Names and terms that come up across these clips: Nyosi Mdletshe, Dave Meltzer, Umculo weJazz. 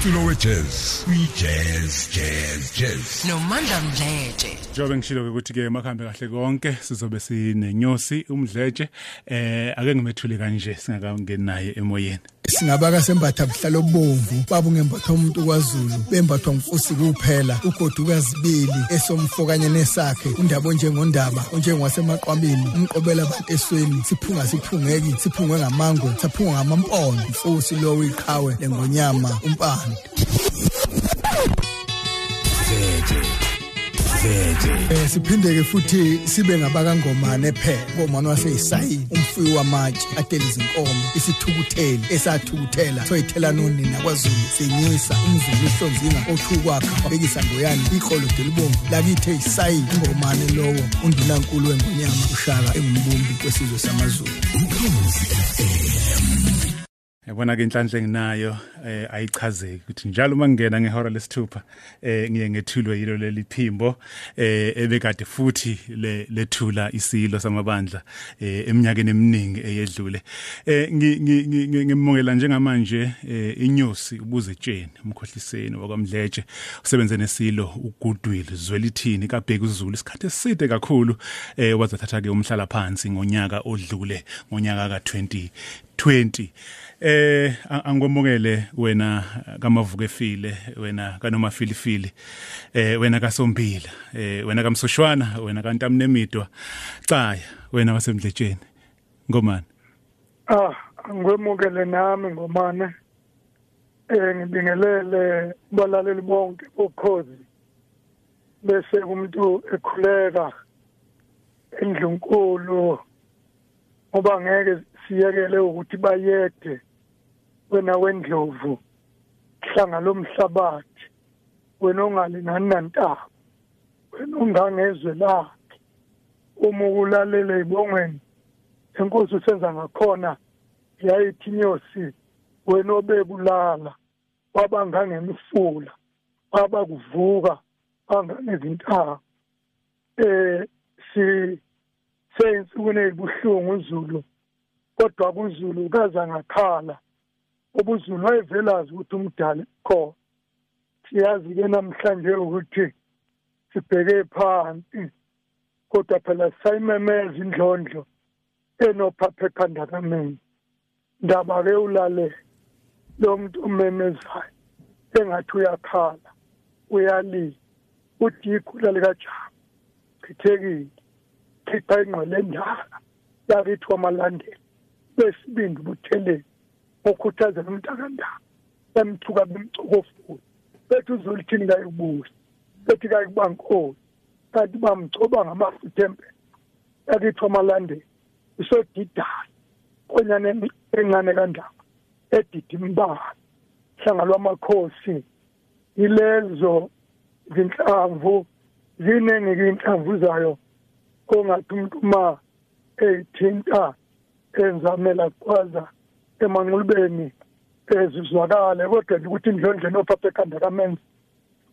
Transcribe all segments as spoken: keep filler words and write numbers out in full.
Umculo weJazz, jazz, jazz, jazz. No Nomandla Mdletshe. Njobe ngishilo ukuthi ke makhambe kahle konke sizobe sine Nyosi Mdletshe eh ake ngimethule kanje singakangeni naye emoyeni. Singabaka sembatha buhlalo obomvu baba ungembatha umuntu kwaZulu bembathwa umfusi kuphela ugoduka zibili esomfo kanye nesakhe undabo njengondaba onjengwasemaqwamini umqobela abantu esweni siphunga siphungeki siphungwe ngamango saphunga ngamampondo mfusi lo uyiqhawe lengonyama umpande siphindeke futhi sibe ngabaka ngomane phela ngomane waseyisayini umfuyi wamatshe adele izinkomo isithukutheli esathukuthela soyithela noni nakwaZulu senyisa umvumo ihlonzinga othukwakha wabekisa ngoyani iqolo delibomvu lakithe isayini ngomane lowo undinankulu wengonyama ushaka engumbumbi kwesizwe samaZulu. Yabona ke inhlanhla enginayo eh ayichazeki ukuthi njalo mangena ngehora lesithupha eh ngiye ngethulwe yilo leliphimbo eh ebekade futhi lethula isilo samabandla eh eminyakeni eminingi eyedlule eh ngimongela njengamanje iNyosi ubuze tsheni umkhohliseni wakwamdletshe usebenze nesilo uGudwile Zwelithini kaBheki uZulu isikhathi eside kakhulu eh wazathatha ke umhlala phansi ngonyaka odlule ngonyaka ka20 20 eh angomukele wena kamavuke file wena kanoma fili fili eh wena kasombila eh wena kamsoshwana wena kantamnemidwa caya wena wasemdletsheni ngomane ah ngomukele nami ngomane eh ngibingelele balaleli bonke ukhozi bese umuntu ekhuleka endlunkulu ngoba ngeke siyekele ukuthi bayede wena wendlovu hlanga lomhlabathi wena ongalingani nantaba wena ungangezwe lakhe uma ukulalela ibongweni inkosi usenza ngakhona yayithi Nyosi wena obebulala wabangangemifula wabakuvuka banganezintaa eh si sense kunebuhlungu uZulu kodwa kuZulu kaza ngakhala ubuZulu wayevelazi ukuthi umdala kho siyazi ke namhlanje ukuthi sibheke phansi kodwa phela sayimemeza indlondlo enophaphe ekhanda kameni ndaba ke ulale lo muntu umemezayo engathi uyakhala uyalila uthi ikhula likaJama chithekile khipha ingqele endala lakithi wamalandela besibindi buthele okhuthazela umntakanda emthuka bemcokofu bethu uzolithini kayibuhle bethi kayikubankhosi kanti bamgcoba ngamafuthe empela lakithi wamalandela isodidana konyane engane kandaba edidi mbala hlanga lwamakhosi ilezo zinhlamvu ziningi inhlamvu zayo kongathi umuntu ma eyithinta enzamela kwaza emanqulubeni ezizwakale kodwa nje ukuthi indlondlo nophaphe ekhanda kamenzi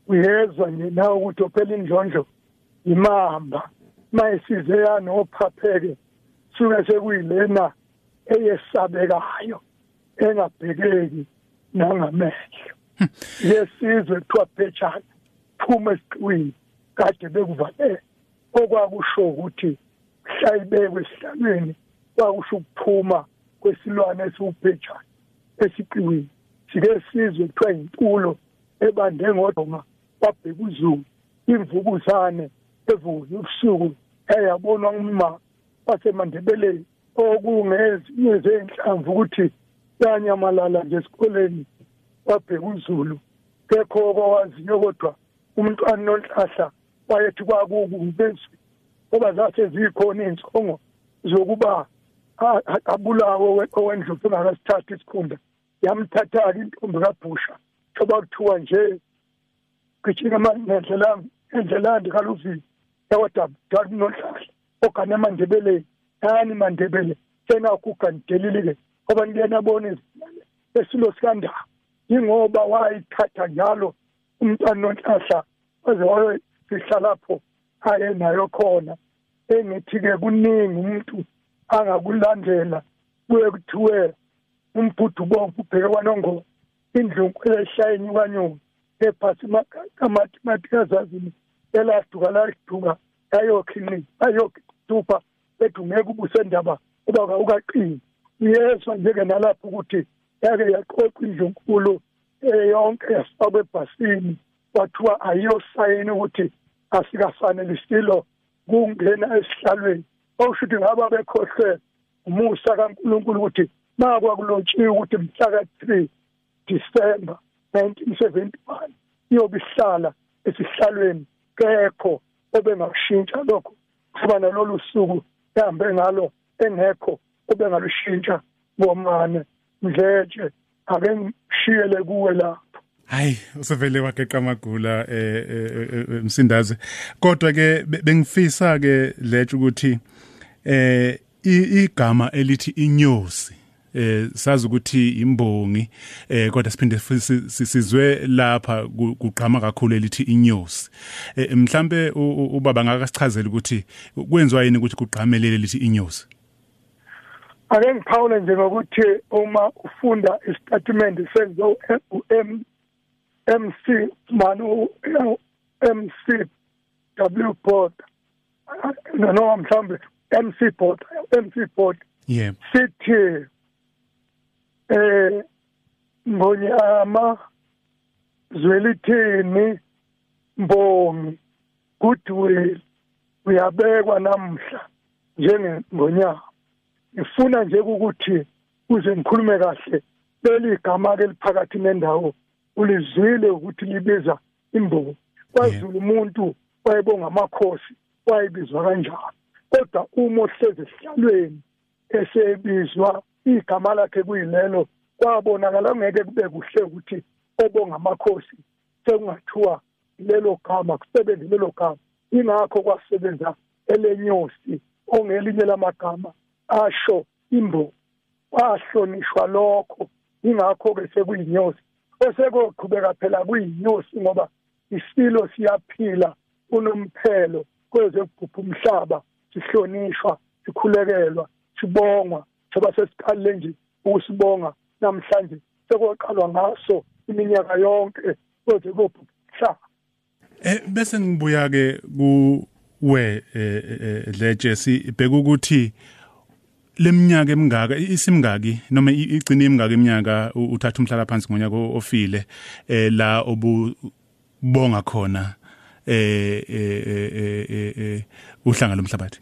uyezwa nje nawe ukuthi ophela indlondlo imamba mayisize yanophapheke suke sekuyilena eyesabekayo engabhekeki nangamehlo yesizwe kuthiwa phetshana phuma esiqwini kade bekuvalele okwakusho ukuthi mhlayibekwe esihlalweni kwakushukuphuma kwesilwane esiwuphetshana esiqiwini sike sizwe kuthiwa yintulo ebande ngodonga babheka uZulu imvukuzane evuka ebusuku eyabonwa ngumma basemandebeleni okungezinye zenhlamvu ukuthi yanyamalala nje esikoleni babheka uZulu kekho okwaziyo kodwa umntwana nonhlahla wayethi kwakubenzwe ngoba zasezikhona izinsongo zokuba abulawo owendlovu nakasithatha isikhundla yamthatha-ke intombi kabhusha thoba kuthiwa nje gitshingaendlelandi kaluvini yakodwa dala kunonhlahla ogane emandebeleni nani mandebele senakho uganidelile-ke ngoba nikenabona izinale esilo sikandaba yingoba wayithatha njalo umntwana nonhlahla waze wayofihla lapho ayenayo khona engithi-ke kuningi umuntu angakulandela kuye kuthiwe umbhudu bonke ubheke kwanongoba indlunkulu shayini kwanyomu ephasima kamathimatizazi elathuka lathuka ayokhini ayokuthupa bethu ngeke ubusendaba uba ukaqini yeso njenge nalapho ukuthi yake yaqoqa indlunkulu yonke yasabwe bhasini wathiwa ayosayini ukuthi asikafanele isilo kungena esihlalweni oshuthi ngaba bekhohle umusa kaNkulunkulu ukuthi nakwa kulontshiwe ukuthi mhlaka three December nineteen seventy-one iyobihlala esihlalweni kekho obengashintsha lokho kubana lolu suku yahambe ngalo engekho obengalushintsha ngomane Mdletshe ake ngishiyele kuwe lapho. Hayi usevele wageqa amagula umsindaze kodwa ke bengifisa ke Mdletshe ukuthi eh igama elithi inyosi eh sazi ukuthi imbongi eh kodwa siphinde sizwe lapha kugqama kakhulu elithi inyosi mhlambe ubaba ngakasichazela ukuthi kwenziwa yini ukuthi kugqamelele elithi inyosi. Ake ngiphawule nje ukuthi uma ufunda istatement senzo M MC Manu MC W Port no no I'm sorry MC Port MC Port yeah sithi eh Mbonyama Zwelithini Mbongi Goodwill uyabekwa namhla njenge Mbonyama ngifuna nje ukuthi uze ngikhulume kahle leli gama ke liphakathi nendawo ulizwile ukuthi libiza imbobo kwaZulu umuntu wayebonga amakhosi wayebizwa kanjalo kodwa uma ohlezi sihlalweni esebizwa igama lakhe kuyilelo kwabonakala ngeke kube kuhle ukuthi obonga amakhosi sekungathiwa lelo gama kusebenza lelo gama ingakho kwasebenza elenyosi ongelinye lamagama asho imbobo kwahlonishwa lokho ingakho ke sekuyinyosi osekoqhubeka phela kuyinyosi ngoba isilo siyaphila unomphelo kweze kuphupha umhlaba sihlonishwa sikhulekelwa sibongwa soba sesiqalile nje ukusibonga namhlanje sekoqalwa ngaso iminyaka yonke kweze kuphupha eh bese ngibuya ke kuwe Mdletshe sibheka ukuthi leminyaka emingaka isimngaki noma igcina emingaka eminyaka uthatha umhlala phansi ngonyaka ofile eh la obubonga khona eh eh uhlanga lomhlabathi.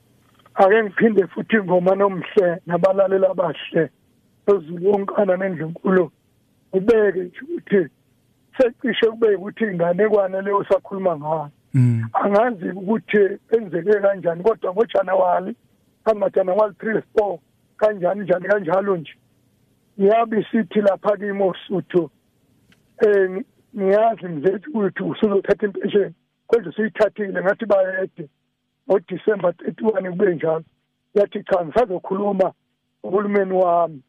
Ake ngiphinde futhi ngoma nomhle nabalalela abahle ezulu onkana nendlunkulu ubeke nje ukuthi secishe kube ukuthi ingane kwane leyo sakhuluma ngayo angazi ukuthi enzeke kanjani kodwa ngoJanuary amathana one three four kanjani njani kanjalo nje yabe sithi lapha ke moSuthu eh niyazi mzethu ukuthi usuzothatha impesheni kodwa siyithathile ngathi bayede ngo December thirty-first kube njalo yathi cha sazokhuluma uhulumeni wami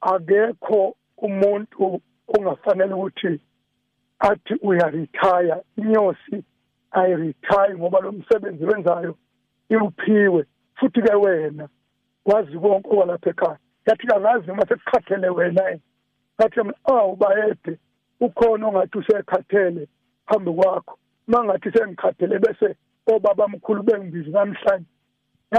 akekho umuntu ongafanele ukuthi athi uyaretire inyosi ayiretire ngoba lo msebenzi wenzayo iwuphiwe futhi ke wena wazi konke walapha ekhaya yathi angazi mase kuqhathele wena ngathi awu bayede ukhona ongathi usekhathele phambi kwakho mangathi sengikhathele bese obaba mkhulu bengibiza namhlanje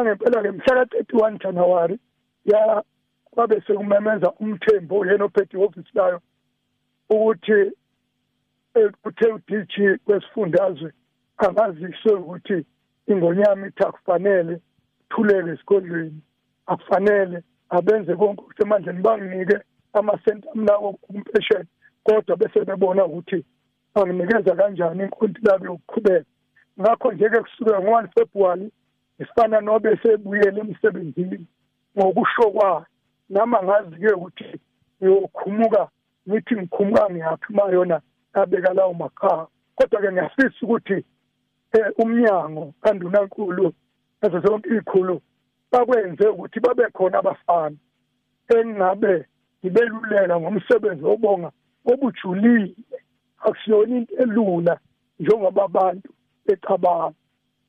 ngempela ke mhla thirty-first January ya kwabe sekumemeza uMthembu yena ophethe office layo ukuthi uthe uDG kwesifundazwe angaziswe ukuthi ingonyama ithakufanele thulele esikolweni akufanele abenze konke kusemandleni banginike amasenti amlawo kumpesheni kodwa bese bebona ukuthi anginikeza kanjani inkontilaki yokuqhubeka ngakho nje ke kusukela ngo February isifana nobe sebuyele emsebenzini ngokusho kwayo nama ngazi-ke ukuthi uyokhumuka ngithi ngikhumuka ngiyaphi mayona abeka lawo makhaa kodwa-ke ngiyafisa ukuthi umnyango kandunankulu nazo zonke ikhulu bakwenze ukuthi babe khona abafana engabe ibelulela ngomsebenzi obonga obujulile akusiyona into elula njengoba abantu becabanga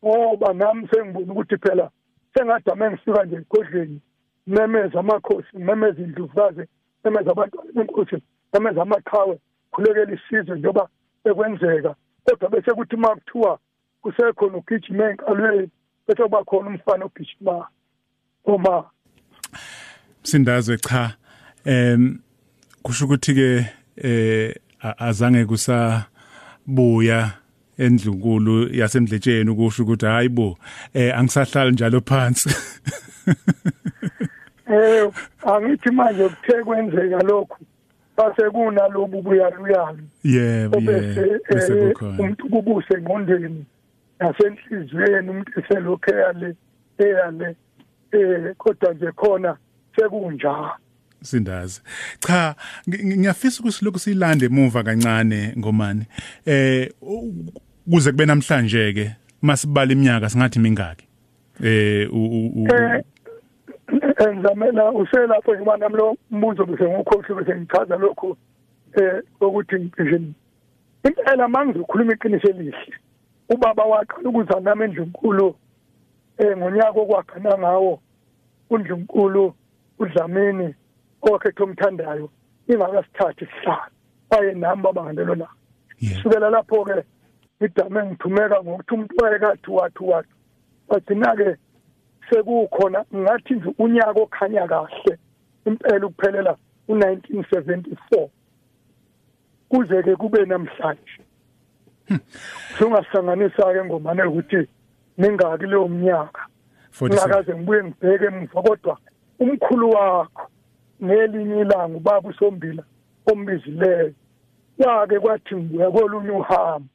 ngoba nami sengibona ukuthi phela sengadame ngifika nje egodleni memeza amakhosi memeza indlovukazi memeza abantu benkosi amenza amaqhawe khulekela isizwe njoba ekwenzeka kodwa bese kuthi makuthiwa kusekhona ugijima enkalweni bese kuba khona umfana ogijima uma Sindazwe cha em kusho ukuthi ke eh azange kusabuya endlunkulu yasemdletsheni ukusho ukuthi hayibo eh angisahlali njalo phansi eh angithi manje kuthe kwenzeka lokho base kunalobu buyaluyani yebo yebo bese umuntu kubuse ngondweni nasenhlizweni umuntu eselokhe ale ale eh kodwa nje khona sekunjalo Sindazi cha ngiyafisa ukuthi lokho silande emuva kancane ngomani eh kuze kube namhlanje ke masibala iminyaka singathi mingaki eh u enzamela usela pho nje namlo mbuzo bese ngokhohle bese ngichaza lokho eh ukuthi ngisho impela manje ukhuluma iqiniso elihle ubaba waqala ukuza nami endlunkulu eh ngonyaka okwagana ngawo uNdlunkulu uDlamini okhetho umthandayo ingaka sithathe sihlala baye nami babangelo la sukela lapho ke idame ngithumeka ngokuthi umuntu wayekathi wathi wathi bagcina-ke sekukhona ngathi nje unyaka okhanya kahle impela ukuphelela u-nineteen seventy-four kuze-ke kube namhlanje sungahlanganisa-ke ngomane ukuthi ningaki leyo mnyaka ngakaze ngibuye ngibheke emuva kodwa umkhulu wakho nelinye ilanga ubaba uSombila ombizileyo yake kwathi ngibuya kolunye uhambo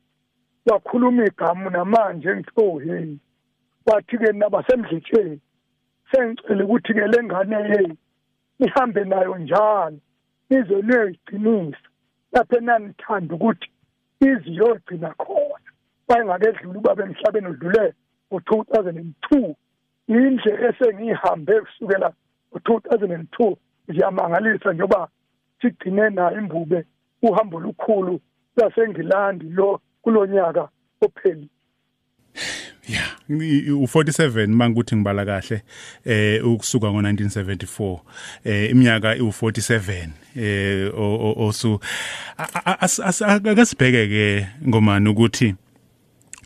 wakhuluma igama namanje ngithoheni wathi-ke nabasemdletsheni sengicele ukuthi-ke le ngane yenu nihambe nayo njalo nize niyoyiqinisa lapho enanithanda ukuthi iziyogcina khona wayengakedlula ubaba emhlabeni udlule ngo-two thousand and two yindle esengiyihambe kusukela ngo-two thousand and two ziyamangalisa njengoba sigcine nayo imbube uhambo lukhulu laseNgilandi lo kulonyaka opheli yeah u47 mangukuthi ngibala kahle eh ukusuka ngo1974 eh iminyaka u47 eh osu akasibheke ke ngomani ukuthi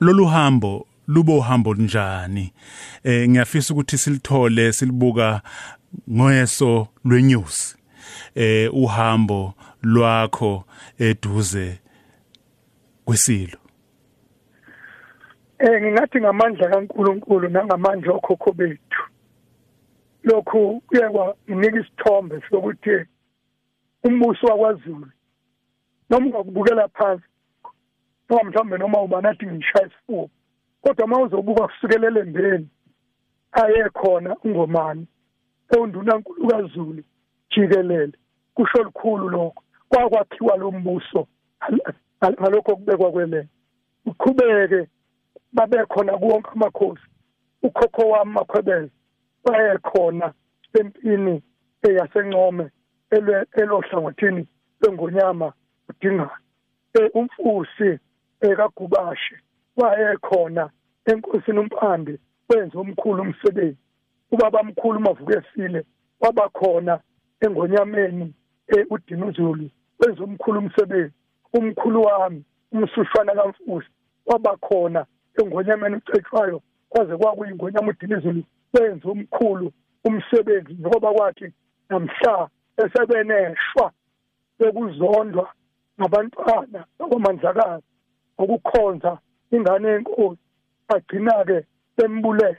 lolu hambo lubo hambo njani eh ngiyafisa ukuthi silithole silibuka ngoyeso lweNyosi eh uhambo lwakho eduze kwesilo eh ngingathi ngamandla kaNkuluNkulu nangamandla okhokho bethu lokhu kuyekwa inika isithombe sokuthi umbuso wakwaZulu noma ungakubukela phansi noma mhlawumbe noma ubanathi ngishaya isifuba kodwa mawuzobuka kusukelele mbeni ayekhona ungomani ondunankulu kaZulu jikelele kusho likhulu lokho kwakwakhiwa lombuso ngalokho kubekwa kwele uqhubeke babekhona konke amakhosi ukhokho wami Makhwebeza bayekhona empini eyaseNcome elohlangothini lweNgonyama uDingana umfusi kaGubashe bayekhona enkosini uMpande wenza umkhulu umsebenzi ubaba mkhulu Mavukesile wabakhona eNgonyameni uDinuzulu wenza umkhulu umsebenzi umkhulu wami umsushwana kaMfusi wabakhona eNgonyameni uCetshwayo kwaze kwakuyiNgonyama uDinizulu wenza umkhulu umsebenzi ngoba kwathi namhla esebeneshwa bekuzondwa ngabantwana okwamandlakazi okukhonza ingane yenkosi agcina-ke bembulela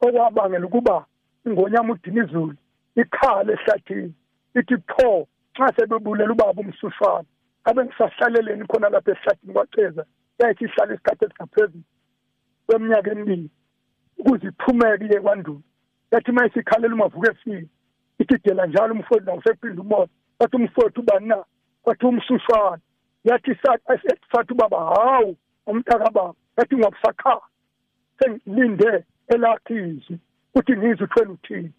okwabangela ukuba iNgonyama uDinizulu ikhala ehlathini ithi pho xa sebebulela ubaba umsushwana abengisahlaleleni khona lapha ehlathini kwaCeza yayithi ihlala isikhathi esingaphezulu kweminyaka emibili ukuze iphumeke-ke kwandulu yathi uma isikhalela uMavukesile ithi dela njalo umfowethu nawusephinda umona kwathi umfowethu ubani na kwathi umsushwana yathi sathi ubaba hawu umntakababa yathi ungakusakhala sengilinde elakhe izwi uthi ngizwe uthwele uthini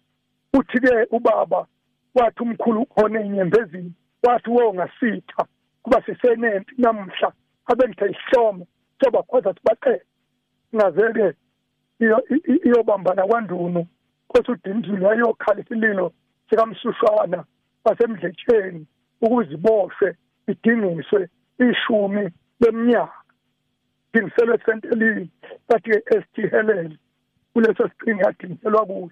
uthi-ke ubaba wathi umkhulu khona ey'nyembezini wathi wongasitha kuba sisenempi namhla abengithe ihlome sobakhwaza ukuthi baqele ngaze-ke iyobambana kwaNdunu kose uDinizulu yayiyokhalisa ililo sikamsushwana wasemdletsheni ukuziboshwe idingiswe ishumi leminyaka dingisele sentelini bathi S T L L kuleso siqhinga yadingiselwa kuyo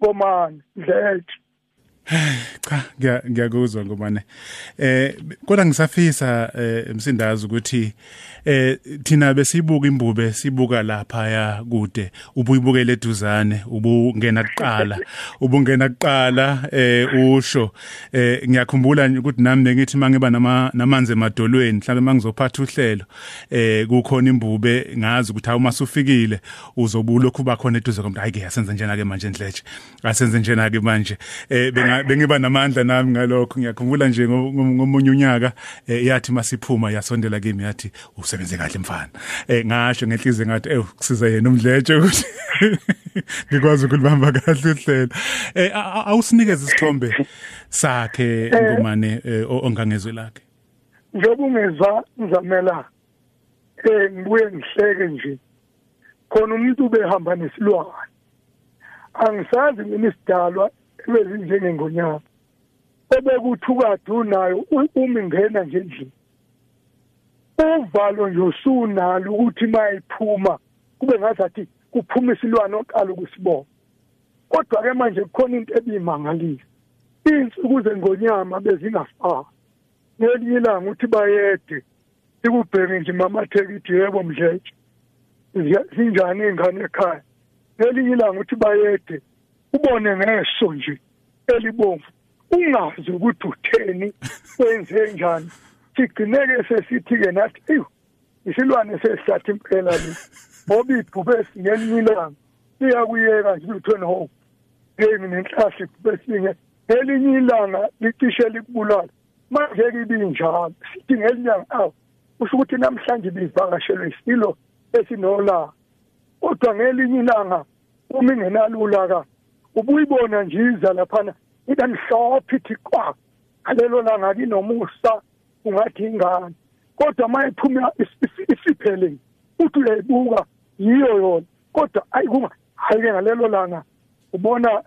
bomani ndlethi cha ngiyakuzwa ngomane eh kodwa ngisafisa umsindazi ukuthi eh thina besibuka imbube sibuka lapha ya kude ubuyibukele eduzane ubungena kuqala ubungena kuqala eh usho eh ngiyakhumbula ukuthi nami ngithi mangiba namanzi emadolweni mhlawumbe mangizophatha uhlelo eh kukhona imbube ngazi ukuthi awu masufikile uzobulo kuba khona eduze komuntu hayi ke asenze njena ke manje Mdletshe asenze njena ke manje eh bengiba namandla nami ngalokho ngiyakhumbula nje ngomunye unyaka yathi masiphuma yasondela kimi yathi usebenze kahle mfana eh ngasho ngenhliziyo ngathi eh kusiza yena uMdletshe ukuthi ngikwazi ukulibamba kahle uhlela eh awusinikeze isithombe sakhe ngomane ongangezwe lakhe njengoba ungezwa ngizamela eh ngibuye ngihleke nje khona umuntu ubehamba nesilwane angisazi mina isidalwa ebezinjengengonyaka obekuthi ukade unayo uma ingena nje endlini uvalo nje usunalo ukuthi uma iphuma kube ngazathi kuphuma isilwane oqala ukusibona kodwa-ke manje kukhona into ebiyimangalisa iy'nsuku zengonyama bezingafani ngelinye ilanga ukuthi bayede sikubheke nje mamathekidi yebo Mdletshe zinjani iy'ngane ekhaya ngelinye ilanga ukuthi bayede ubone ngeso nje elibomvu ungazi ukuthi utheni wenze njani sigcineke sesithi-ke nathi ewu isilwane sesihlathi impela le ngoba iy'bhubesi ngelinye ilanga liyakuyeka nje ulutho noho ngemi nenhlahla ibhubesinye ngelinye ilanga licishe likubulala manje-ke ibinjalo sithi ngelinyanga awu kusho ukuthi namhlanje ibivakashelwe isilo esinolaka kodwa ngelinye ilanga uma ingenalulaka ubuyibona nje iza laphana ibe mhlophe ithi kwa ngalelo langa kinomusa ungathi ingane kodwa ma iphuma isiphele uthi uyayibuka yiyo yona kodwa hayi kuma hayi-ke ngalelo langa ubona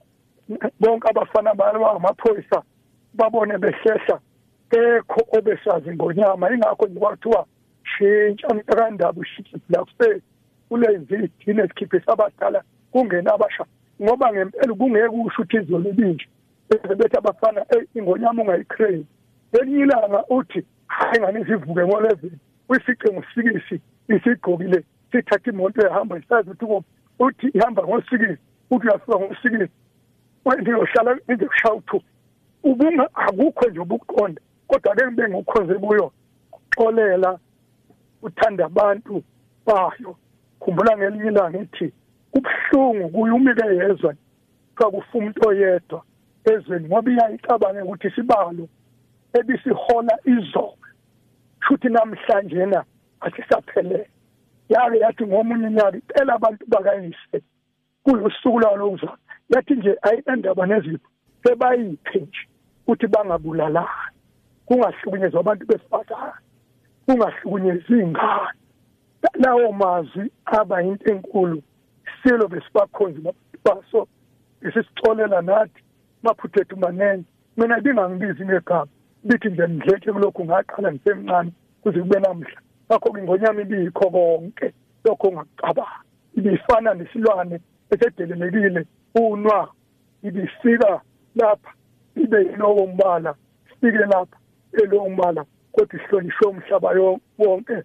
bonke abafana balo bangamaphoyisa babone behlehla kekho obesazi ngonyama ingakho nje kwathiwa shintsha mntakandaba ushintshe lakuse ulenze ithini esikhiphisa abadala kungena abasha ngoba ngempela kungeke kusho ukuthi izolo ibinje bese bethi abafana ingonyama ungayicraze elinye ilanga uthi hayi ngani sivuke ngoleveni uyifice ngosikisi isigqokile sithatha imoto ehamba isazi ukuthi uthi ihamba ngosikisi uthi uyasuka ngosikisi wena uyohlala nje kushaya uthu ubunga akukho nje ubuqonda kodwa-ke ngibe ngukhonze kuyo xolela uthanda abantu bayo khumbula ngelinye ilanga ithi kubuhlungu kuye umike yezwa kuthiwa kufa umuntu oyedwa ezweni ngoba iyayicabange ukuthi isibalo ebisihola izolo shouthi namhlanjena asisaphelele yake yathi ngomunye unyaka icela abantu bakayise kulusuku lwalokuzona yathi nje ayinandaba nezipho sebayiphe nje ukuthi bangabulalani kungahlukunyezwa abantu besifazane kungahlukunyezwa ingane lawo mazwi aba yinto enkulu silo besibakhonza baso esisixolela nathi maphuthethu manene mina ibingangibizi ngegama bithi nje Mdletshe kulokhu ngaqala ngisemncane kuze kube namhla ngakho-ke ingonyama ibikho konke lokho ngaqabana ibifana nesilwane esedelelekile unwa ibifika lapha ibe yilowo mbala sifike lapha elowo mbala kodwa ihlonishwe umhlaba wonke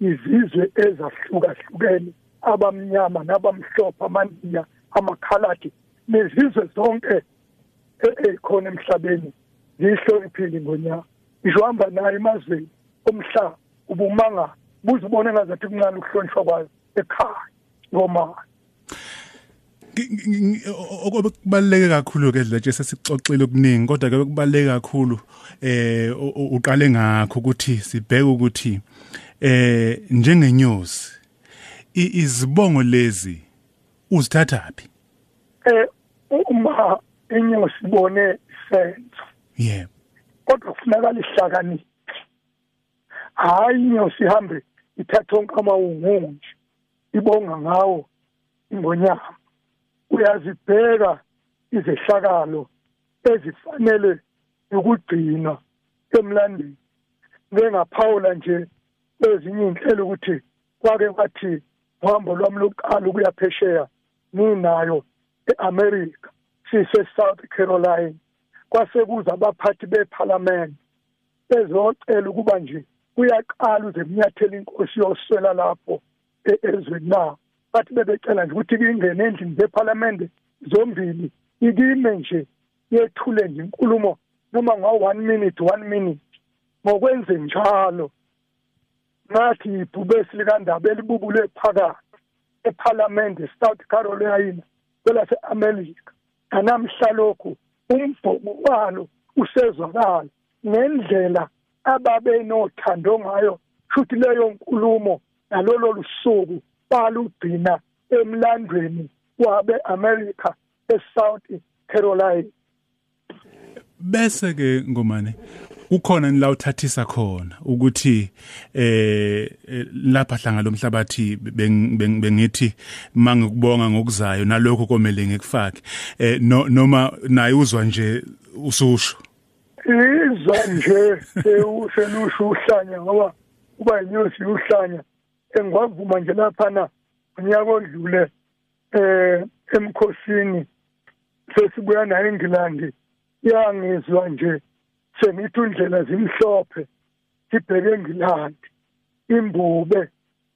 izizwe ezahlukahlukene abamnyama nabamhlophe amandiya amakhaladi nezizwe zonke ekhona emhlabeni ziyihloniphile ngonyaka ngisho hamba nayo emazweni omhlaba ubumanga buzibone ngazathi kuncane ukuhlonishwa kwayo ekhaya ngomani okubaluleke kakhulu-ke Mdletshe sesixoxile okuningi kodwa-ke okubaluleke kakhulu um uqale ngakho ukuthi sibheke ukuthi um njengenyosi izibongo lezi uzithatha phi eh uma inyosi ibone senzo yebo kodwa kufuneka lihlakaniphe hayi inyosi ihambe ithatha onke amawungu nje ibonga ngawo ingonyama uyazibheka izehlakalo ezifanele ukugcina emlandini ngengaphawula nje ezinye inhlelo ukuthi kwake kwathi uhambo lwami lokuqala ukuya phesheya ninayo eAmerica sise-South Carolina kwasekuza abaphathi bephalamende bezocela ukuba nje kuyaqala uzemnyathela inkosi yoswela lapho ezweni na bathi bebecela nje ukuthi kuyingene endlini zephalamende zombili ikime nje yethule nje inkulumo noma nga-one minute one minute ngokwenze njalo ngathi ibhubesi likandaba elibubule phakathi ephalamende South Carolina kwelase-America nanamhlalokhu umbhobo walo usezwakala ngendlela ababenothando ngayo futhi leyo nkulumo nalolo lusuku balugcina emlandweni wabe-America e-South Carolina. Bese-ke Ngomane ukhona nilawuthathisa khona ukuthi eh lapha hlanga lomhlabathi bengithi mangikubonga ngokuzayo nalokho komele ngikufake eh noma naye uzwa nje ususho izwa nje ushelusho uhlanya ngoba kuba inyosi uhlanya engwavuma nje lapha na unyaka odlule eh emkhosini sesibuya na eNgilandi yangizwa nje sengithi indlela zimhlophe sibheke eNgilandi imbube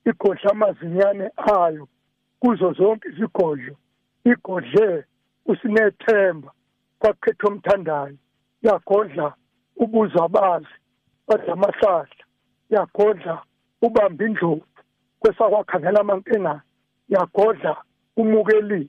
igodla amazinyane ayo kuzo zonke izigodlo igodle uSinethemba kwakhethwa umthandayo yagodla ubuzwa bazi badlamahlahla yagodla ubamba indlovu kwesakwakhangela amankengane yagodla umukeli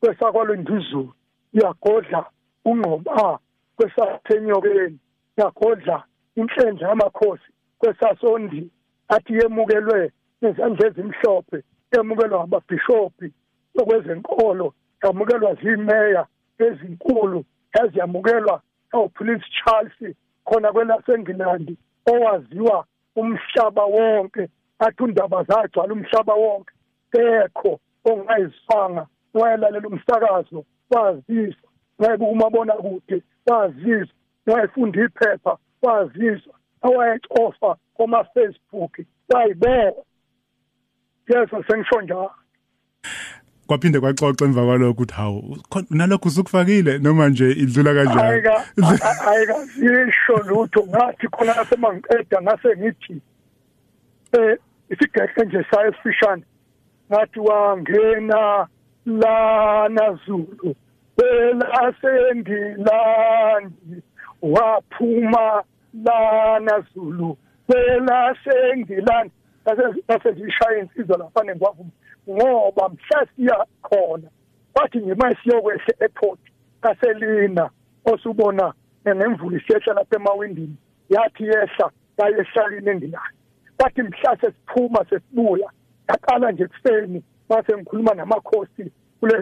kwesakwalwenduzulu yagodla ungqoba kwesakhenyokeni yagodla inhlenja yamakhosi kwesasondi athi yemukelwe nezandla ezimhlophe yemukelwa ababhishophi okwezenkolo yamukelwa zimeya ezinkulu yaze yamukelwa uPrince Charles khona kwelaseNgilandi owaziwa umhlaba wonke athi undaba zagcwala umhlaba wonke ekho ongayizwanga wayelalela umsakazo wazizwa wayebuka umabonakude wazizwa wayefunda iphepha wazizwa awayecofa kuma-Facebook wayibeka yeso sengisho njalo kwaphinde kwaxoxa emva kwalokho ukuthi hawu nalokhu usukufakile noma nje idlula kanjani ayikazisho lutho ngathi khona nasemangiqeda ngase ngithi um isigehle nje sayo esifishane ngathi wangena lana Zulu elasengilandi waphuma lana Zulu elasengilandi nasezishaya insizwa lapha nengwavuma ngoba mhlasiya khona bathi ngemali siyokwehle airport kaselina osubona nemvula isehla lapha emawindini yathi yehla yayehlalini endilani bathi mhlase siphuma sesibuya yaqala nje ekuseni base ngikhuluma namakhosi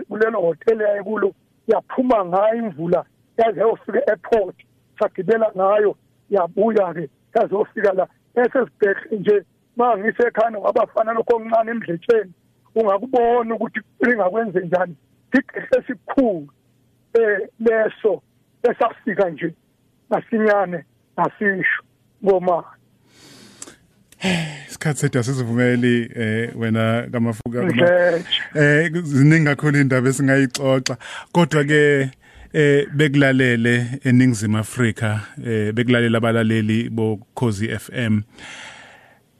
kulelo hoteli yayekulo yaphuma ngayo imvula yaze yofika airport sagibela ngayo yabuya-ke yaze yofika la esesibhekhe nje ma ngisekhane ngabafana lokho okuncane emdletsheni ungakubona ukuthi lingakwenze njani sigehle sikhulu um leso esasika nje masinyane nasisho Ngomane. Isikhathi sethu asizivumeli um wena kamafuka um ziningi kakhulu iy'ndaba esingayixoxa kodwa-ke um bekulalele eNingizimu Afrika um bekulalele abalaleli boKhozi F M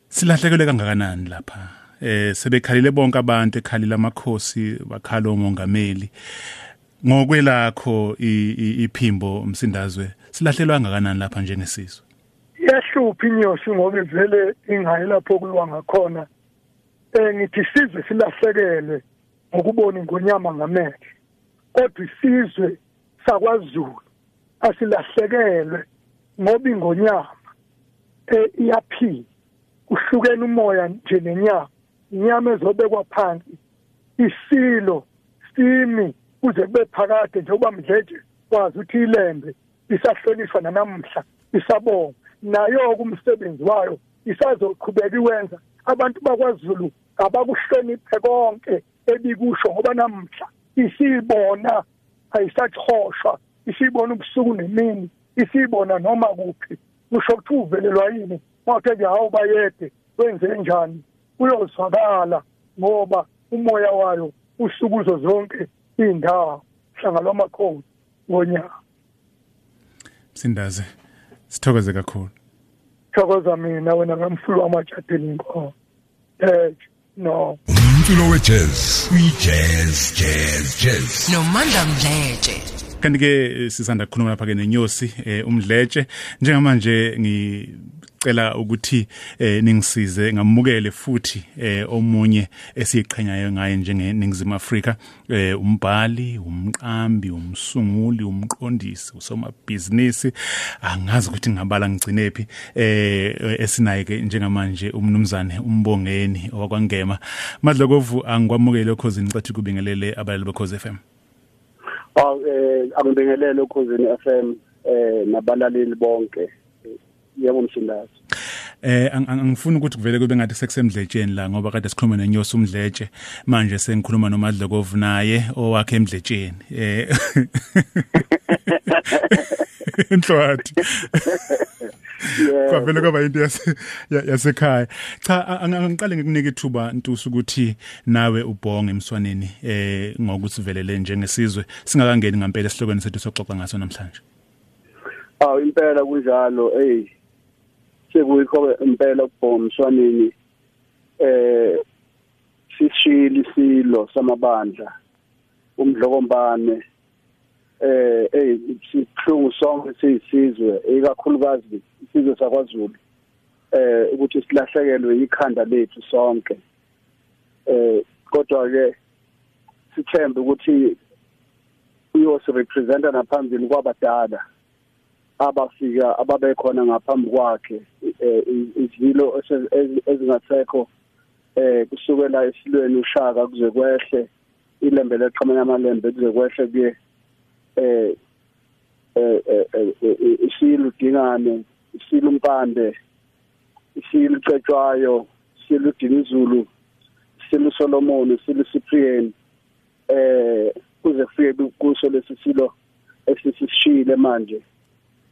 silahlekelwe kangakanani lapha um sebekhalile bonke abantu ekhalile amakhosi bakhala omongameli ngokwelakho iphimbo Msindazwe silahlelwa kangakanani lapha njengesizwe? Yahluphi inyosi ngoba vele ingayi lapho kulwa ngakhona um ngithi isizwe silahlekelwe ngokubona ingonyama ngamehlo kodwa isizwe sakwaZulu asilahlekelwe ngoba ingonyama um iyaphila kuhlukene umoya nje nenyama inyama ezobekwa phansi isilo simi kuze kube phakade njengoba Mdletshe kwazi ukuthi ilembe isahlonishwa nanamhla isabonga nayo-ke umsebenzi wayo isazoqhubeka iwenza abantu bakwaZulu abakuhloniphe konke ebikusho ngoba namhla isiyibona ayisathoshwa isiyibona ubusuku nemini isiyibona noma kuphi ushokuthi uvelelwa yini wathi nje hawu bayede wenze kanjani uyozwakala ngoba umoya wayo usukuzo zonke indawo hlangalo makhosi ngonya Msindaze sithokoze kakhulu thokoza mina wena ngamfulu amajadeni ngqo eh no Umculo weJazz jazz jazz jazz no Nomandla Mdletshe kanti ke sisanda kukhuluma lapha ke neNyosi Mdletshe njengamanje ngicela ukuthi ningisize ngamukele futhi omunye esiqhenyayo ngaye njenge Ningizima Africa umbhali umqambi umsunguli umqondisi usomabhizinisi angazi ukuthi ngabala ngicine phi esinaye ke njengamanje umnumzane umbongeni owakwangema Madlokovu angikwamukele ukho zincithe kubingelele abalali beKhosi F M aw eh abingelele ukhosini F M eh nabalaleli bonke yebo msindazi eh angifuni ukuthi kuvele kube ngathi sekusemdletsheni la ngoba kade sikhuluma neNyosi Mdletshe manje sengikhuluma noMadlokovu naye owakhe emdletsheni eh inhlathi kwavele kwaba into yasekhaya cha angiqale ngikunike ithuba ntusu ukuthi nawe ubhonge emswaneni eh ngokuthi velele njengesizwe singakangeni ngempela esihlokweni sethu soxoxa ngaso namhlanje awu impela kunjalo hey sekuyikho impela ukubhonga emswaneni eh sishili silo samabandla umdlokombane eh eh sihlungu sonke sisizwe ikakhulukazi isizwe sakwaZulu eh ukuthi silahlekelwe ikhanda lethu sonke eh kodwa ke sithembe ukuthi uyosirepresenta naphambili kwabadala abafika ababekhona ngaphambi kwakhe izilo ezingasekho eh kusukela esilweni uShaka kuze kwehle ilembe leqhamana amalembe kuze kwehle kuye eh eh eh isilu dingane isilu mpande isilu cetshwayo isilu dinizulu isilu Solomon isilu Cyprian eh kuze kufike kuso lesisilo esisishile manje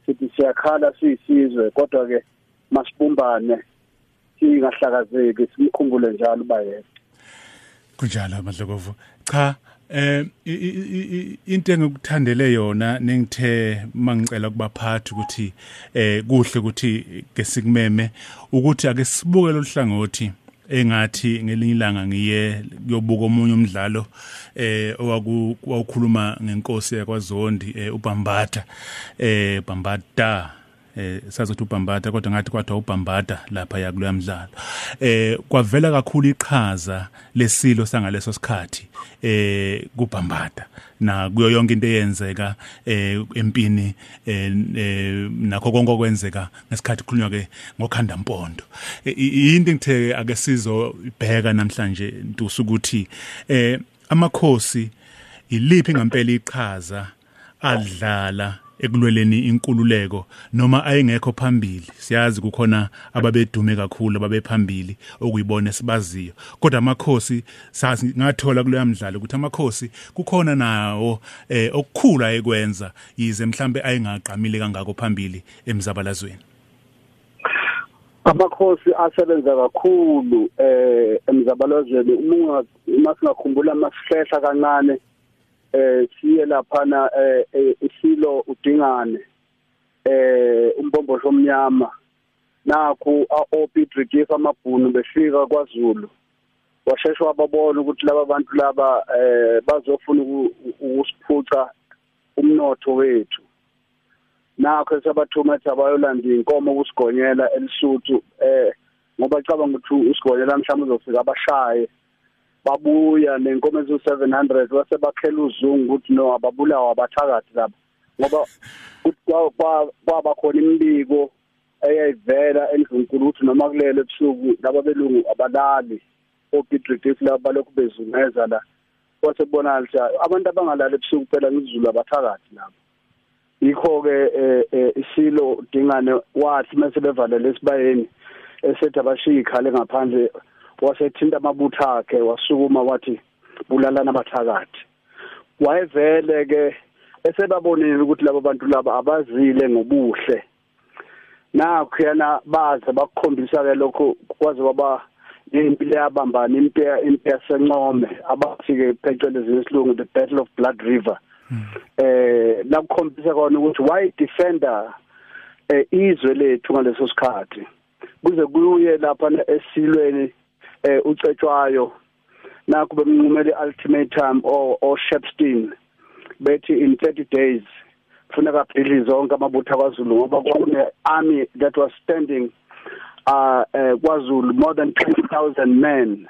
sithi siyakhala sisizwe kodwa ke masibumbane singahlakazeki simkhumbule njalo baye kunjalo Madlokovu cha eh into engikuthandele yona nengithe mangicela kubaphathi ukuthi eh kuhle ukuthi ke sikumeme ukuthi ake sibuke lo hlangothi engathi ngelinye ilanga ngiye kuyobuka omunye umdlalo eh owawukhuluma ngenkosi yakwaZondi uBhambata eh Bhambata eh sazothi uBhambata kodwa ngathi kwathi uBhambata lapha yakuloya mdlalo eh kwavela kakhulu iqhaza lesilo sangaleso sikhathi eh kuBhambata na kuyo yonke into eyenzeka eh empini eh nakho konke okwenzeka ngesikhathi khulunywa ke ngokhanda mpondo into ngithe ake sizo ibheka namhlanje ntusu ukuthi eh amakhosi iliphi ngempela iqhaza adlala ekulweleni inkululeko noma ayengekho phambili siyazi kukhona ababedume kakhulu ababephambili okuyibona sibaziyo kodwa amakhosi sazi ngathola kuloya mdlalo ukuthi amakhosi kukhona nawo eh, okukhulu ayekwenza yize mhlambe ayengaqhamile kangako phambili emzabalazweni amakhosi asebenza kakhulu eh emzabalazweni uma masingakhumbula masihlehla kancane eh siye lapha na eh isilo udingane eh umbombosho omnyama nakho aOpidrigif amabhunu befika kwaZulu washeshwa wababona ukuthi laba bantu laba eh bazofuna ukusiphuca umnotho wethu nakho sabathuma abayolanda inkomo ukusigonyela eLesotho eh ngoba cabanga ukuthi usigonyela mhlawumbe uzofika abashaye babuya nenkomo ezo seven hundred base bakhela uzungu ukuthi no ababulawa abathakathi lapha ngoba kwaba khona imbiko eyayivela endlunkulu ukuthi noma kulele ebusuku laba belungu abalali oPidrigif laba balokhu bezungeza la kwase kubonakala ukuthi abantu abangalali ebusuku phela ngizulu abathakathi lapha yikho-ke um isilo dingane wathi mase bevalele esibayeni esethi abashiye ikhale ngaphandle wasethinta amabutho akhe wasukuma wathi bulalana abathakathi wayevele ke esebabonile ukuthi laba bantu laba abazile ngobuhle nakho yana baza bakukhombisa ke lokho kwaze baba impilo yabambana impela impela senqome abafike phecelwe zesilungu the Battle of Blood River. Eh la kukhombisa kona ukuthi why defender izwe lethu ngaleso sikhathi kuze kuye lapha esilweni ucetshwayo nakho bemncumele ultimatum or or Shepstein bethi in thirty days kufuneka bhili zonke amabutho kwaZulu ngoba kune army that was standing uh kwaZulu more than twenty thousand men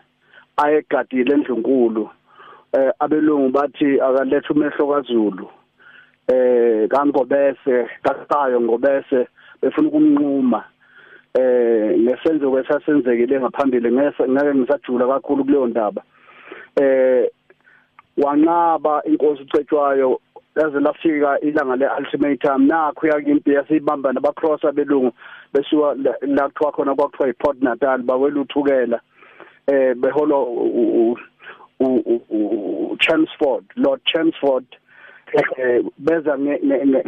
ayegadile endlunkulu eh abelungu bathi akalethe umehlo kwaZulu eh kaNgobese kaSayo Ngobese befuna ukunquma eh lesenzo kwesasenzekile ngaphambili ngeke ngisajula kakhulu kuleyo ndaba eh wanqaba inkosi ucetshwayo laze lafika ilanga le ultimatum nakho yakimpi yasibamba nabacrosser belungu besiwa la kuthiwa khona kwakuthiwa iPort Natal baweluthukela eh beholo uChelmsford Lord Chelmsford eh beza ngehlandla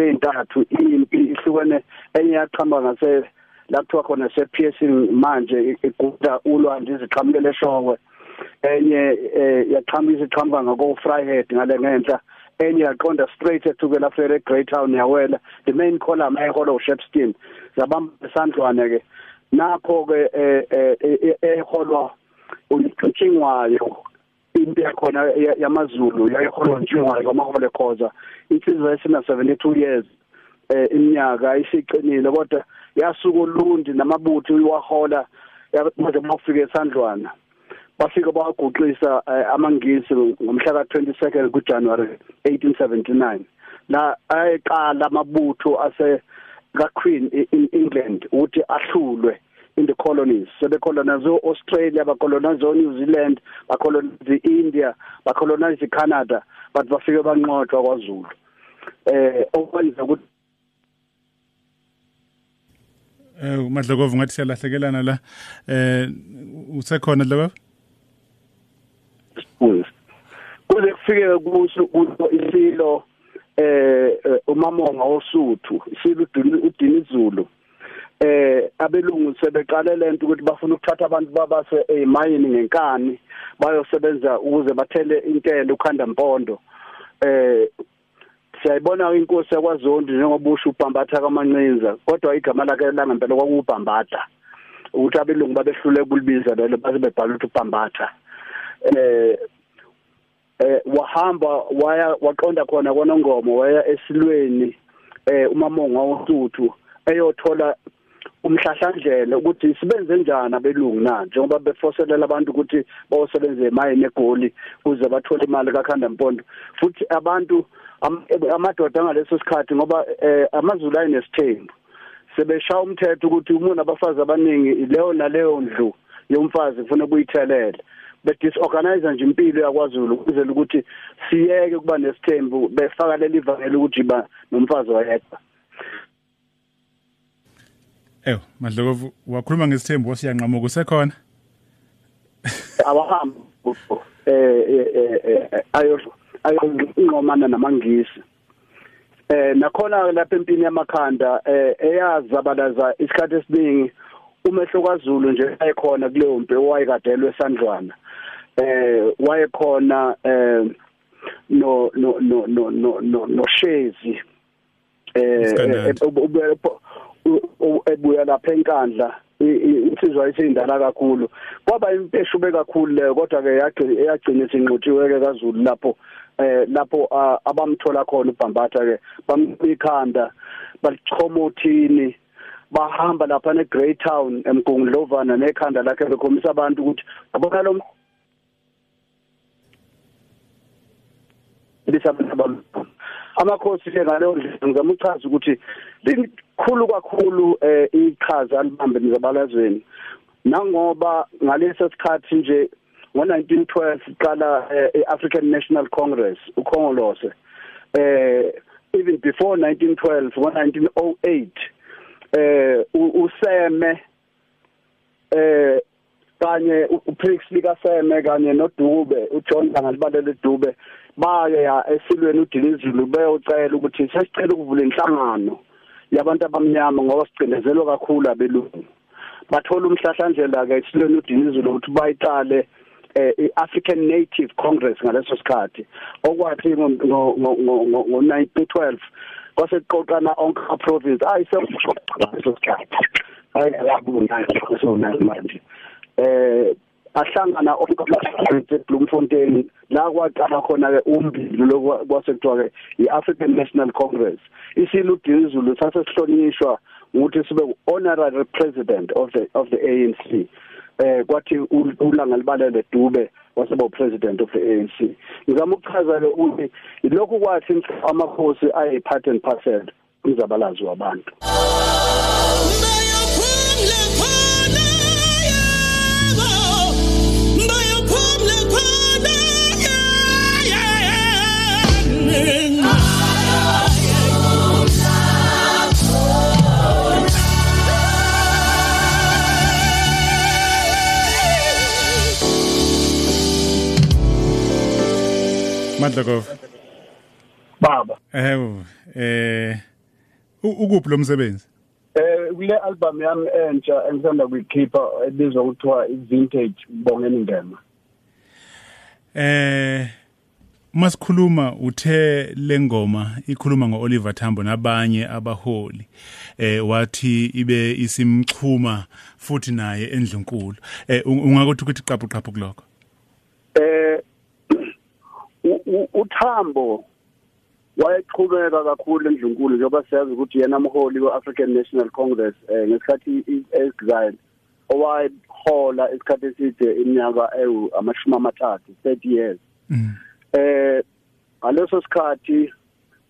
ezintathu impi ihlukene enye yaqhamba ngase la kuthiwa khona sePiercing manje iguda ulwandle iziqhamukele eShongwe enye yaqhamisa iqhamba ngako Fryhead ngale ngenhla enye yaqonda straight to the Lafere Great Town yawela the main column eholo Shepstein zabamba esandlwane ke nakho ke eholo uliqhingwayo into yakhona yamaZulu yayiholo njengwayo kwamakhobe khoza insizwe yesina seventy-two years iminyaka isiqinile kodwa yasuka uLundi namabutho uyiwahola manje mawufike esandlwane bafika baguqisa amaNgisi ngomhla ka twenty-second kuJanuary eighteen seventy-nine la ayeqala amabutho ase ka Queen in England uthi ahlulwe in the colonies sebecolonize Australia bacolonize New Zealand bacolonize India bacolonize Canada but bafike banqothwa kwaZulu eh okwenza ukuthi eh uMdletshe ngathi siyalahlekelana la eh usekhona la baba kuze kufike kuso kuso isilo eh uMamonga oSuthu isilo udini izulu eh abelungu sebeqale lento ukuthi bafuna ukuthatha abantu babase eMayini ngenkani bayosebenza ukuze bathele intela ukhanda mpondo eh siyayibona inkosi yakwaZondi njengobusha ubhambatha kaMancinza kodwa igama lakhe langa impela kwakubhambatha ukuthi abelungu babehlule kulibiza lelo base bebhala ukuthi ubhambatha eh eh wahamba waya waqonda khona kwaNongoma waya esilweni eh uMamonga oSuthu eyothola umhlahlandlela ukuthi sibenze njani abelungu na njengoba befoselela abantu ukuthi bawosebenze emayini eGoli kuze bathole imali kaKhanda Mpondo futhi abantu amadoda angaleso sikhathi ngoba amaZulu ayinesithembu sebeshaya umthetho ukuthi umuntu abafazi abaningi leyo naleyo ndlu yomfazi ufuna kuyithelela bedisorganize nje impilo yakwaZulu ukuze ukuthi siyeke kuba nesithembu befaka le livangela ukuthi ba nomfazi wayedwa. Eh Madlovu wakhuluma ngesithembu osiyanqama ukusekhona abahamba eh ayo ayongqomana namaNgisi eh nakhona lapha empini yamakhanda eh eyazabalaza isikhathi esiningi umehlo kwaZulu nje ayikhona kuleyo mbe wayikadelwe esandlwana eh wayekhona eh no no no no no no no Shezi eh ebuya lapha enkandla insizwa isindala kakhulu kwaba impeshube kakhulu leyo kodwa ke yagcina yagcina sinquthiwe ke kaZulu lapho eh lapho abamthola khona uBhambatha ke bamkhanda balichomothini bahamba lapha ne Grey Town eMgungundlovana nekhanda lakhe bekhomisa abantu ukuthi abona lo disabantu amakhosi ke ngaleyo ndlela ngizama uchaza ukuthi likhulu kakhulu iqhaza alibambe nizabalazweni nangoba ngaleso sikhathi nje ngo nineteen twelve iqala iAfrican National Congress uKhongolose eh even before nineteen twelve ngo nineteen oh eight eh uSeme eh kanye uPrixley kaSeme kanye noDube uJohn angalibalele Dube baye esilweni uDinizulu bayocela ukuthi sasicela ukuvula inhlangano yabantu abamnyama ngoba sigcinezelo kakhulu abelungu bathola umhlahlandlela ke silona udinizwe ukuthi bayitale iAfrican Native Congress ngaleso sikhathi okwathi ngo nineteen twelve kwaseqoqana onke province ayiseso sikhathi ayabona so manje eh ahlangana onke Bloemfontein la kwaqala khona ke umbizo lokwasekuthiwa ke iAfrican National Congress isiludinizwe sasesihlonishwa ukuthi sibe honorary president of the of the A N C. Eh kwathi ulanga libalele Dube waseba president of the A N C. Ngizama ukuchaza lo uthi lokho kwathi amakhosi ay part and parcel izabalazi wabantu. Madlokov baba ewu eh ukuphi lo msebenzi eh kule album yami entsha engisanda kuyikhipha ebizwa ukuthiwa iVintage Bongeni Ndema eh masikhuluma uthe lengoma ikhuluma ngoOliver Tambo nabanye abaholi eh wathi ibe isimchuma futhi naye endlunkulu eh ungakuthi ukuthi qaphu qaphu kuloko eh uTambo wayeqhubeka kakhulu endlunkulu njengoba siyazi ukuthi yena umholi weAfrican National Congress ngesikhathi exile owayehola isikhathi eside iminyaka amashumi amathathu thirty years eh ngaleso sikhathi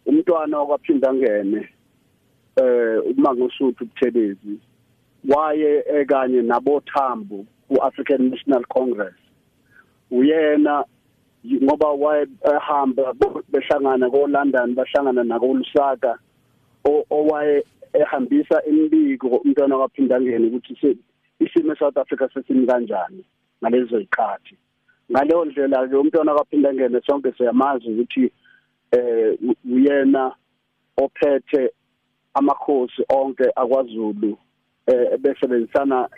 umntwana okwaphinda ngene eh uMangosuthu Buthelezi waye ekanye naboTambo kuAfrican National Congress uyena ngoba wayehamba behlangana ko London bahlangana na ko Lusaka owaye ehambisa imbiko umntwana waphinda ngene ukuthi isimo eSouth Africa sesimi kanjani ngalezo iqhathi ngaleyo ndlela ke umntwana waphinda ngene sonke siyamazi ukuthi eh uyena ophethe amakhosi onke akwaZulu eh besebenzisana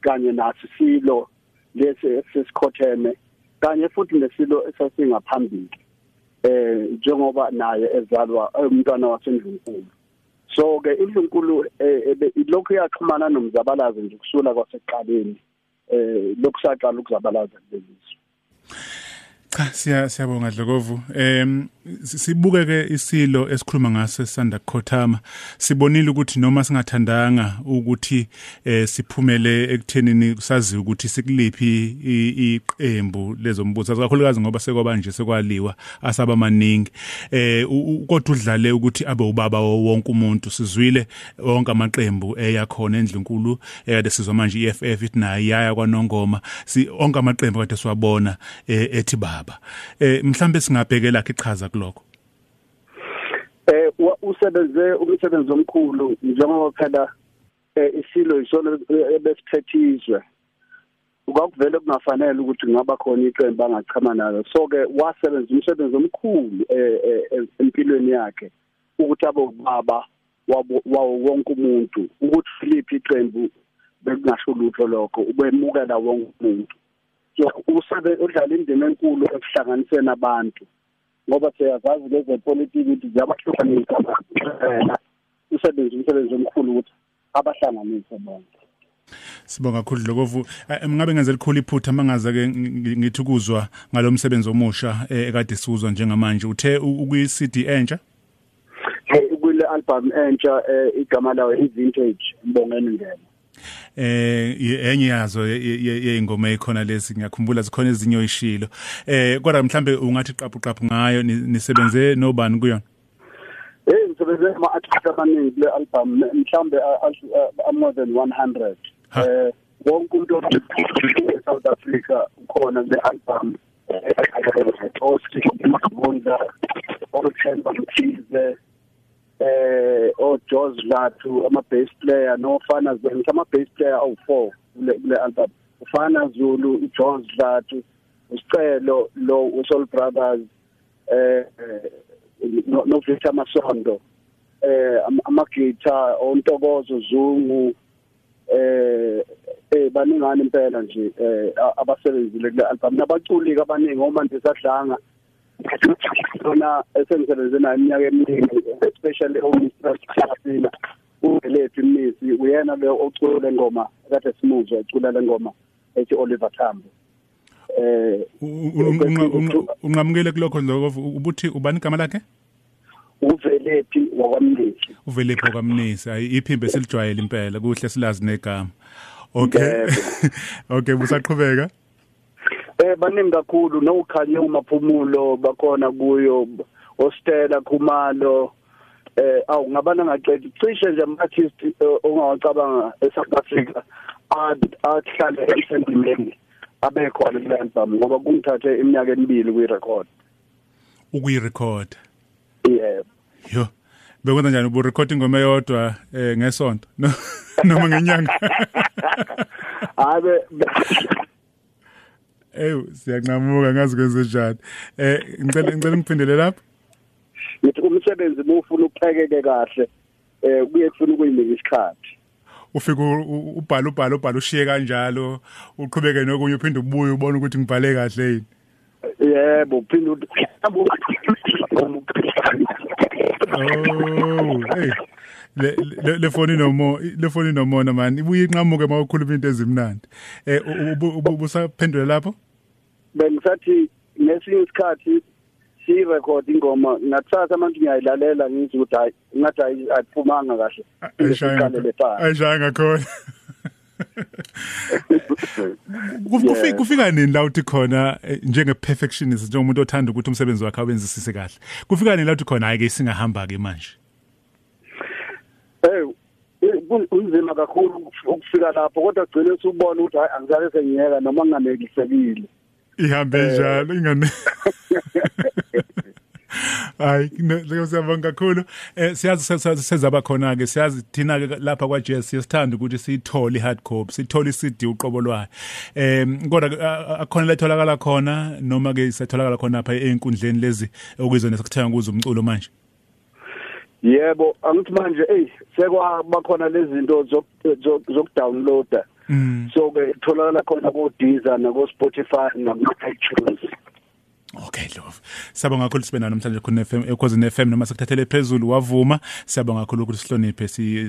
kanye nathi silo lesi sesikhotheme kanye futhi nesilo esasingaphambili eh njengoba naye ezalwa umntwana wasendlunkulu so ke indlunkulu lokho yaxhumana nomzabalazo nje kusula kwaseqaleni eh lokusaqala ukuzabalaza lezizwe cha siya siyabonga Dlokovu em sibuke ke isilo esikhuluma ngaso sanda kukhothama sibonile ukuthi noma singathandanga ukuthi siphumele ekuthenini kusaziwa ukuthi sikuliphi iqembu lezombuso kakhulukazi ngoba sekwaba nje sekwaliwa asaba maningi eh kodwa udlale ukuthi abe ubaba wonke umuntu sizwile wonke amaqembu eyakhona endlunkulu ekade sizwa manje iFF ithi nayo yaya kwaNongoma si onke amaqembu kade siwabona ethi baba eh mhlambe singabhekela iqhaza lokho eh usebenze umsebenzi omkhulu njengoba phela isilo isona ebesithethizwe ukuvela kungafanele ukuthi ngaba khona iqembu angachama nalo so ke wasebenza umsebenzi omkhulu empilweni yakhe ukuthi abobaba wawo wonke umuntu ukuthi Philip iqembu bekungasho lutho lokho ubemuka la wonke umuntu so usebenza udlala indima enkulu ekuhlanganiseni abantu ngoba siyazazi lezi politics ukuthi ziyabahlukanisa abantu usebenza umsebenzi omkhulu ukuthi abahlanganise bonke sibonga kakhulu Dlokovu ngabe ngenze likhulu iphutha mangaza ke ngithi kuzwa ngalomsebenzi omusha ekade sizwa njengamanje uthe ukwi-C D entsha ukule album entsha igama lawo iVintage Mbongeni Ndema eh enye yazo yeingoma ekhona lezi ngiyakhumbula zikhona ezinye oyishilo eh kodwa mhlambe ungathi qaphu qaphu ngayo nisebenze nobani kuyona eh nisebenze ama artists abaningi le album mhlambe more than one hundred eh wonke umuntu eSouth Africa ukhona le album ekhathi emakubonda orchestra bamthize eh o George Lathu ama bass player nofana zweni ama bass player awu four kule album ufana Zulu u George Lathu uSicelo lo uSol Brothers eh no Victor Masondo eh amagitha ontokozo zungu eh eh baningani impela nje eh abasebenzile kule album nabaculi abaningi uma ndisadlanga bona esengisebenze naye iminyaka eminingi especially uMister Sasina uLethi Misi uyena lo ocula ingoma kade simuzwe ucula lengoma ethi Oliver Tambo eh ungamukele kulokho lokho ubuthi ubani igama lakhe uVelephi wakwamnisi uVelephi wakwamnisi ayiphimbe selijwayele impela kuhle silazi negama okay okay busaqhubeka eh baningi kakhulu nokhanye uMaphumulo bakhona kuyo Ostela Khumalo eh awu ngabana ngaqedwe cishe nje ama-artist ongawacabanga eSouth Africa ahlale esendimeni abekhona kule album ngoba kungithathe iminyaka emibili ukuyirecord ukuyirecord yeah yo bekwenza njani ubu recording ngoma yodwa eh ngesonto noma ngenyanga abe eh siyanqamuka ngazi kwenze njani eh ngicela ngicela ngiphindele lapha yithi umsebenzi mufuna uphekeke kahle eh kuyefuna ukuyimika isikhathi ufike ubhala ubhala ubhala ushiye kanjalo uqhubeke nokunye uphinde ubuye ubone ukuthi ngibhale kahle yini yebo uphinde oh hey le le le phone nomo le phone nomona man ibuye inqamuke mawukhuluma into ezimnandi eh ubusaphendula lapho bengisathi nesinye isikhathi si record ingoma ngathatha manje ngiyayilalela ngithi ukuthi hayi ngathi ayiphumanga kahle ayishayanga ayishayanga khona kufika kufika nini la uthi khona njenge perfectionist njengomuntu othanda ukuthi umsebenzi wakhe awenzisise kahle kufika nini la uthi khona hayi ke singahamba ke manje eh kunzima kakhulu ukufika lapho kodwa gcina usubona ukuthi hayi angizange sengiyeka noma nginganekisekile ihambe njalo ingane hayi leo siyabonga kakhulu eh siyazi sezaba khona ke siyazi thina ke lapha kwa jazz siyasithanda ukuthi siyithole hard copy siyithole I C D uqobo lwayo eh kodwa akhona letholakala khona noma ke setholakala khona apha einkundleni lezi okuzona sekuthenga kuzo umculo manje yebo angithi manje eh sekwa bakhona lezi zinto zokudownloada so ke itholakala khona ku Deezer na ku Spotify na ku iTunes okay love siyabonga kakhulu sibe nalo namhlanje khona F M because ne F M noma sekuthathele phezulu wavuma siyabonga kakhulu ukuthi sihloniphe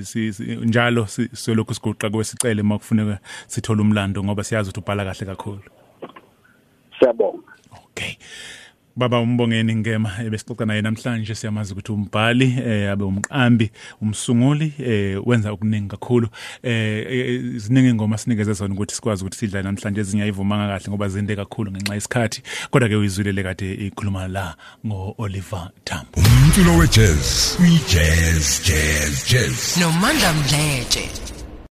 njalo selokhu siguqa kwesicele makufuneka sithole umlando ngoba siyazi ukuthi ubhala kahle kakhulu siyabonga okay baba umbongeni ngema ebesixoxa naye namhlanje siyamazi ukuthi umbhali abe umqambi umsunguli wenza okuningi kakhulu ziningi ingoma sinikeze zona ukuthi sikwazi ukuthi sidlale namhlanje ezinye ayivumanga kahle ngoba zinde kakhulu ngenxa yesikhathi kodwa ke uyizwilele kade ikhuluma la ngo Oliver Tambo umculo weJazz we jazz jazz jazz no Mandla Mdletshe